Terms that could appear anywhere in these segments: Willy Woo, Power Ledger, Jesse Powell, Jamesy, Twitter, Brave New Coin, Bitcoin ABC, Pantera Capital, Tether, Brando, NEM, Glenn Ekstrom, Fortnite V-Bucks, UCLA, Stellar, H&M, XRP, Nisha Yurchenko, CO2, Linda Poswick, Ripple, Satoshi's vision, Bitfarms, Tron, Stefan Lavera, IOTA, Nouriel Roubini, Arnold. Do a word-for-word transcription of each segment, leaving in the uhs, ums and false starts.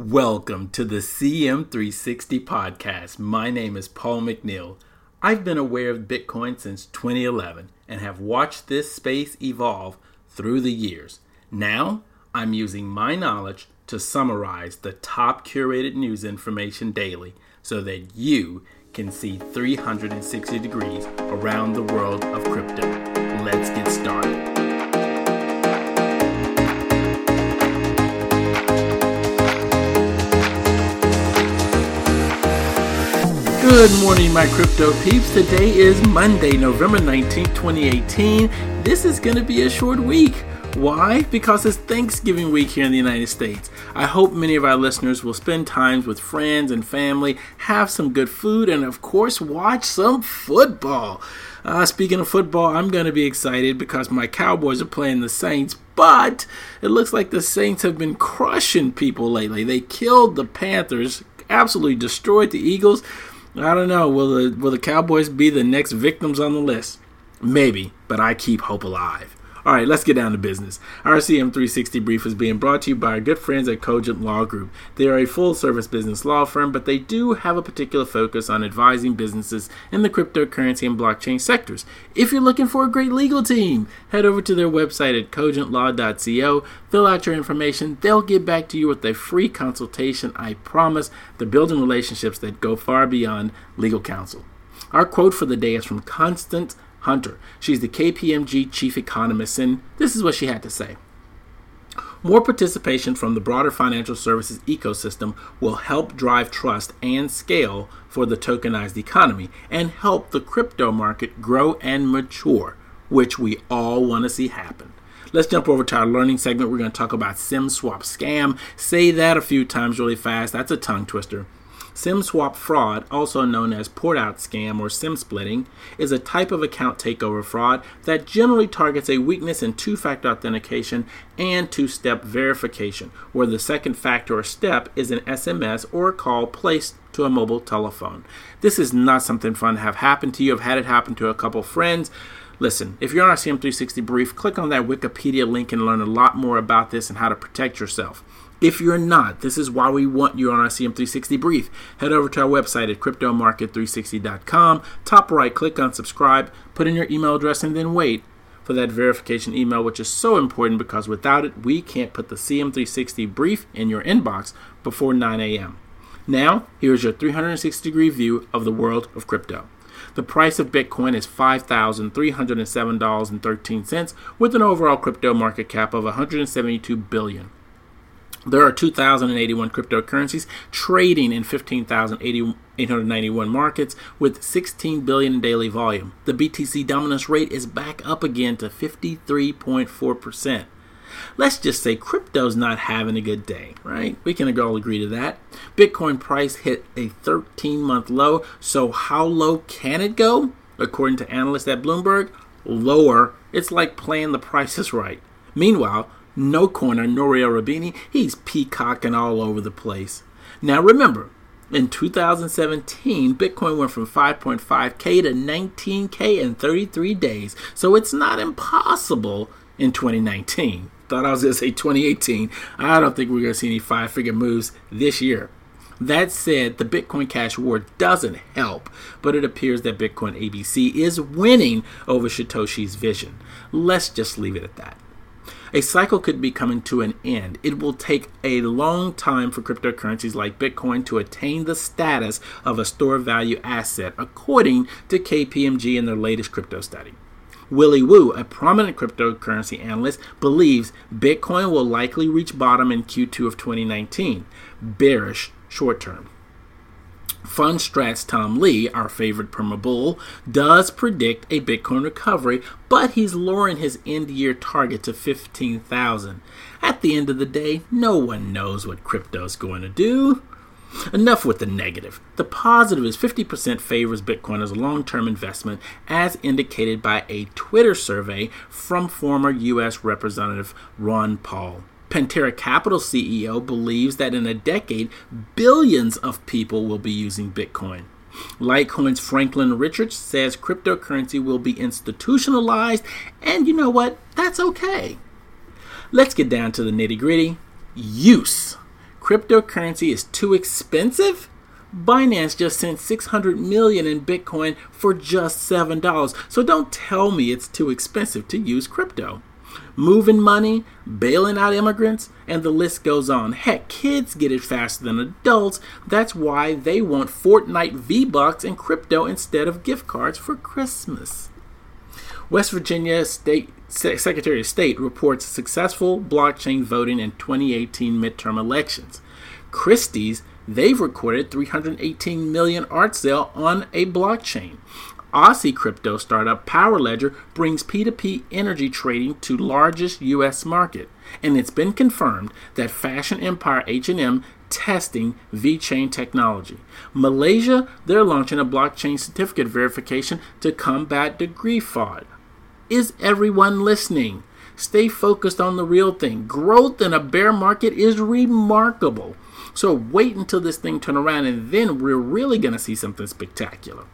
Welcome to the C M three sixty podcast. My name is Paul McNeil. I've been aware of Bitcoin since twenty eleven and have watched this space evolve through the years. Now, I'm using my knowledge to summarize the top curated news information daily so that you can see three hundred sixty degrees around the world of crypto. Let's get started. Good morning, my crypto peeps. Today is Monday, November nineteenth, twenty eighteen. This is going to be a short week. Why? Because it's Thanksgiving week here in the United States. I hope many of our listeners will spend time with friends and family, have some good food, and of course, watch some football. Uh, speaking of football, I'm going to be excited because my Cowboys are playing the Saints, but it looks like the Saints have been crushing people lately. They killed the Panthers, absolutely destroyed the Eagles. I don't know. Will the will the Cowboys be the next victims on the list? Maybe, but I keep hope alive. All right, let's get down to business. Our C M three sixty brief is being brought to you by our good friends at Cogent Law Group. They are a full-service business law firm, but they do have a particular focus on advising businesses in the cryptocurrency and blockchain sectors. If you're looking for a great legal team, head over to their website at Cogent Law dot co, fill out your information. They'll get back to you with a free consultation, I promise. They're building relationships that go far beyond legal counsel. Our quote for the day is from Constance Hunter. She's the K P M G chief economist, and this is what she had to say. More participation from the broader financial services ecosystem will help drive trust and scale for the tokenized economy and help the crypto market grow and mature, which we all want to see happen. Let's jump over to our learning segment. We're going to talk about SIM swap scam. Say that a few times really fast. That's a tongue twister. SIM swap fraud, also known as port-out scam or SIM splitting, is a type of account takeover fraud that generally targets a weakness in two-factor authentication and two-step verification, where the second factor or step is an S M S or a call placed to a mobile telephone. This is not something fun to have happen to you. I've had it happen to a couple friends. Listen, if you're on our C M three sixty brief, click on that Wikipedia link and learn a lot more about this and how to protect yourself. If you're not, this is why we want you on our C M three sixty brief. Head over to our website at Crypto Market three sixty dot com. Top right, click on subscribe, put in your email address, and then wait for that verification email, which is so important because without it, we can't put the C M three sixty brief in your inbox before nine a.m. Now, here's your three hundred sixty degree view of the world of crypto. The price of Bitcoin is five thousand three hundred seven dollars and thirteen cents with an overall crypto market cap of one hundred seventy-two billion dollars. There are two thousand eighty-one cryptocurrencies trading in fifteen thousand eight hundred ninety-one markets with sixteen billion dollars in daily volume. The B T C dominance rate is back up again to fifty-three point four percent. Let's just say crypto's not having a good day, right? We can all agree to that. Bitcoin price hit a thirteen-month low, so how low can it go? According to analysts at Bloomberg, lower. It's like playing the Price is Right. Meanwhile, no corner, Nouriel Roubini, he's peacocking all over the place. Now remember, in two thousand seventeen, Bitcoin went from five point five K to nineteen K in thirty-three days. So it's not impossible in twenty nineteen. Thought I was going to say twenty eighteen. I don't think we're going to see any five-figure moves this year. That said, the Bitcoin Cash war doesn't help, but it appears that Bitcoin A B C is winning over Satoshi's vision. Let's just leave it at that. A cycle could be coming to an end. It will take a long time for cryptocurrencies like Bitcoin to attain the status of a store value asset, according to K P M G in their latest crypto study. Willy Woo, a prominent cryptocurrency analyst, believes Bitcoin will likely reach bottom in Q two of twenty nineteen, bearish short term. Fund Strat's Tom Lee, our favorite permabull, does predict a Bitcoin recovery, but he's lowering his end-year target to fifteen thousand. At the end of the day, no one knows what crypto's going to do. Enough with the negative. The positive is fifty percent favors Bitcoin as a long-term investment, as indicated by a Twitter survey from former U S Representative Ron Paul. Pantera Capital C E O believes that in a decade, billions of people will be using Bitcoin. Litecoin's Franklin Richards says cryptocurrency will be institutionalized, and you know what? That's okay. Let's get down to the nitty-gritty. Use. cryptocurrency is too expensive? Binance just sent six hundred million dollars in Bitcoin for just seven dollars, so don't tell me it's too expensive to use crypto. Moving money, bailing out immigrants, and the list goes on. Heck, kids get it faster than adults. That's why they want Fortnite V-Bucks and crypto instead of gift cards for Christmas. West Virginia State Secretary of State reports successful blockchain voting in twenty eighteen midterm elections. Christie's, they've recorded three hundred eighteen million dollars art sale on a blockchain. Aussie crypto startup Power Ledger brings P two P energy trading to largest U S market. And it's been confirmed that fashion empire H and M testing VeChain technology. Malaysia, they're launching a blockchain certificate verification to combat degree fraud. Is everyone listening? Stay focused on the real thing. Growth in a bear market is remarkable. So wait until this thing turns around and then we're really going to see something spectacular.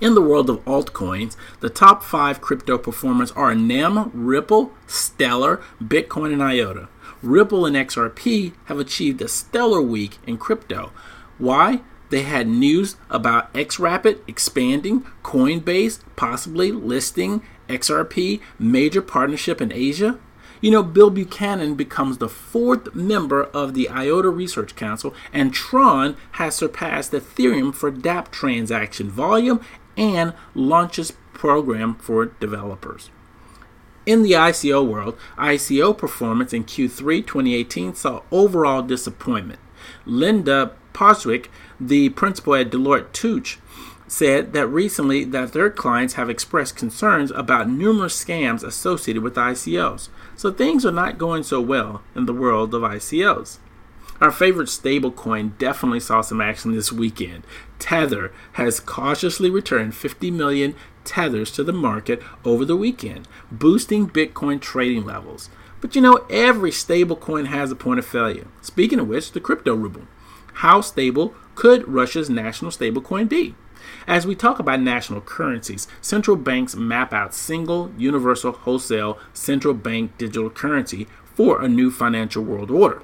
In the world of altcoins, the top five crypto performers are N E M, Ripple, Stellar, Bitcoin, and IOTA. Ripple and X R P have achieved a stellar week in crypto. Why? They had news about XRapid expanding, Coinbase possibly listing X R P, major partnership in Asia. You know, Bill Buchanan becomes the fourth member of the IOTA Research Council, and Tron has surpassed Ethereum for dApp transaction volume and launches program for developers. In the I C O world, I C O performance in Q three twenty eighteen saw overall disappointment. Linda Poswick, the principal at Deloitte Touche, said that recently that their clients have expressed concerns about numerous scams associated with I C Os. So things are not going so well in the world of I C Os. Our favorite stablecoin definitely saw some action this weekend. Tether has cautiously returned fifty million tethers to the market over the weekend, boosting Bitcoin trading levels. But you know, every stablecoin has a point of failure. Speaking of which, the crypto ruble. How stable could Russia's national stablecoin be? As we talk about national currencies, central banks map out single, universal, wholesale, central bank digital currency for a new financial world order.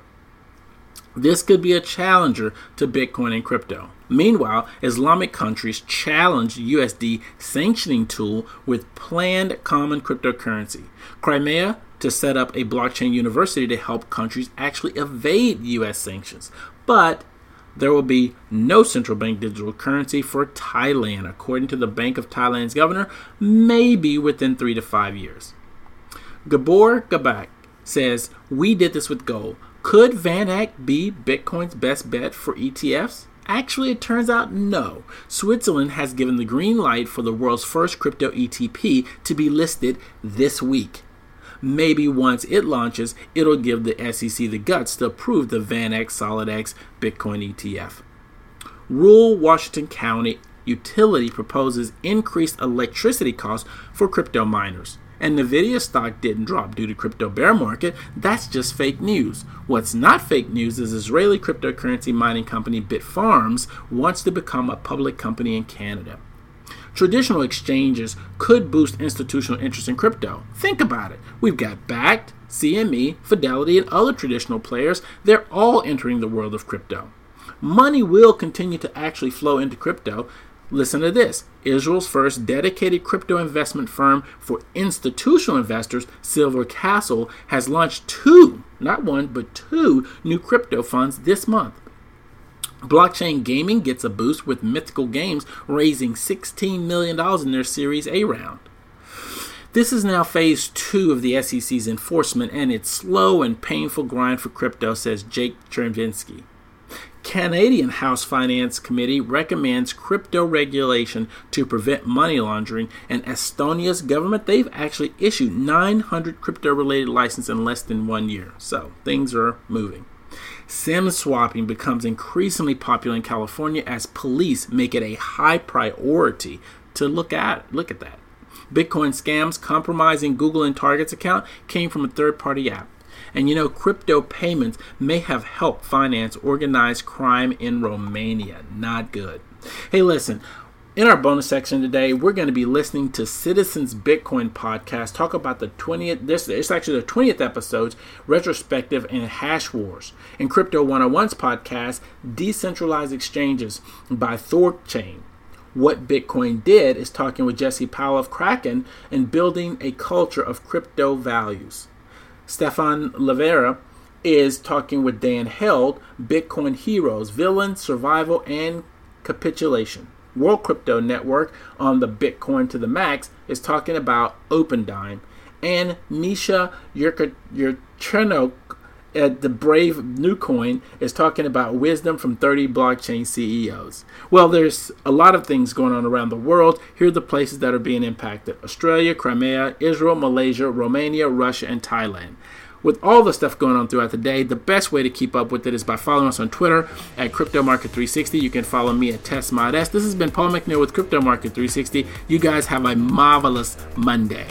This could be a challenger to Bitcoin and crypto. Meanwhile, Islamic countries challenged U S D sanctioning tool with planned common cryptocurrency. Crimea to set up a blockchain university to help countries actually evade U S sanctions. But there will be no central bank digital currency for Thailand, according to the Bank of Thailand's governor, maybe within three to five years. Gabor Gabak says, we did this with gold. Could VanEck be Bitcoin's best bet for E T Fs? Actually, it turns out no. Switzerland has given the green light for the world's first crypto E T P to be listed this week. Maybe once it launches, it'll give the S E C the guts to approve the VanEck SolidX Bitcoin E T F. Rural Washington County utility proposes increased electricity costs for crypto miners. And NVIDIA stock didn't drop due to crypto bear market. That's just fake news. What's not fake news is Israeli cryptocurrency mining company Bitfarms wants to become a public company in Canada. Traditional exchanges could boost institutional interest in crypto. Think about it. We've got Bakkt, C M E, Fidelity, and other traditional players. They're all entering the world of crypto. Money will continue to actually flow into crypto. Listen to this. Israel's first dedicated crypto investment firm for institutional investors, Silver Castle, has launched two, not one, but two new crypto funds this month. Blockchain gaming gets a boost with Mythical Games raising sixteen million dollars in their Series A round. This is now phase two of the S E C's enforcement, and it's slow and painful grind for crypto, says Jake Chervinsky. Canadian House Finance Committee recommends crypto regulation to prevent money laundering, and Estonia's government, they've actually issued nine hundred crypto-related licenses in less than one year. So things are moving. SIM swapping becomes increasingly popular in California as police make it a high priority to look at. Look at that. Bitcoin scams compromising Google and Target's account came from a third-party app. And you know, crypto payments may have helped finance organized crime in Romania. Not good. Hey, listen, In our bonus section today, we're going to be listening to Citizens Bitcoin podcast talk about the twentieth, this it's actually the twentieth episodes, retrospective and hash wars. And Crypto one oh one's podcast, Decentralized Exchanges by ThorChain. What Bitcoin Did is talking with Jesse Powell of Kraken and building a culture of crypto values. Stefan Lavera is talking with Dan Held, Bitcoin Heroes, Villains, Survival, and Capitulation. World Crypto Network on the Bitcoin to the Max is talking about OpenDime, and Nisha Yurchenko at the Brave New Coin is talking about wisdom from thirty blockchain C E Os. Well, there's a lot of things going on around the world. Here are the places that are being impacted: Australia, Crimea, Israel, Malaysia, Romania, Russia, and Thailand. With all the stuff going on throughout the day, the best way to keep up with it is by following us on Twitter at Crypto Market three sixty. You can follow me at TessModS. This has been Paul McNeil with Crypto Market three sixty. You guys have a marvelous Monday.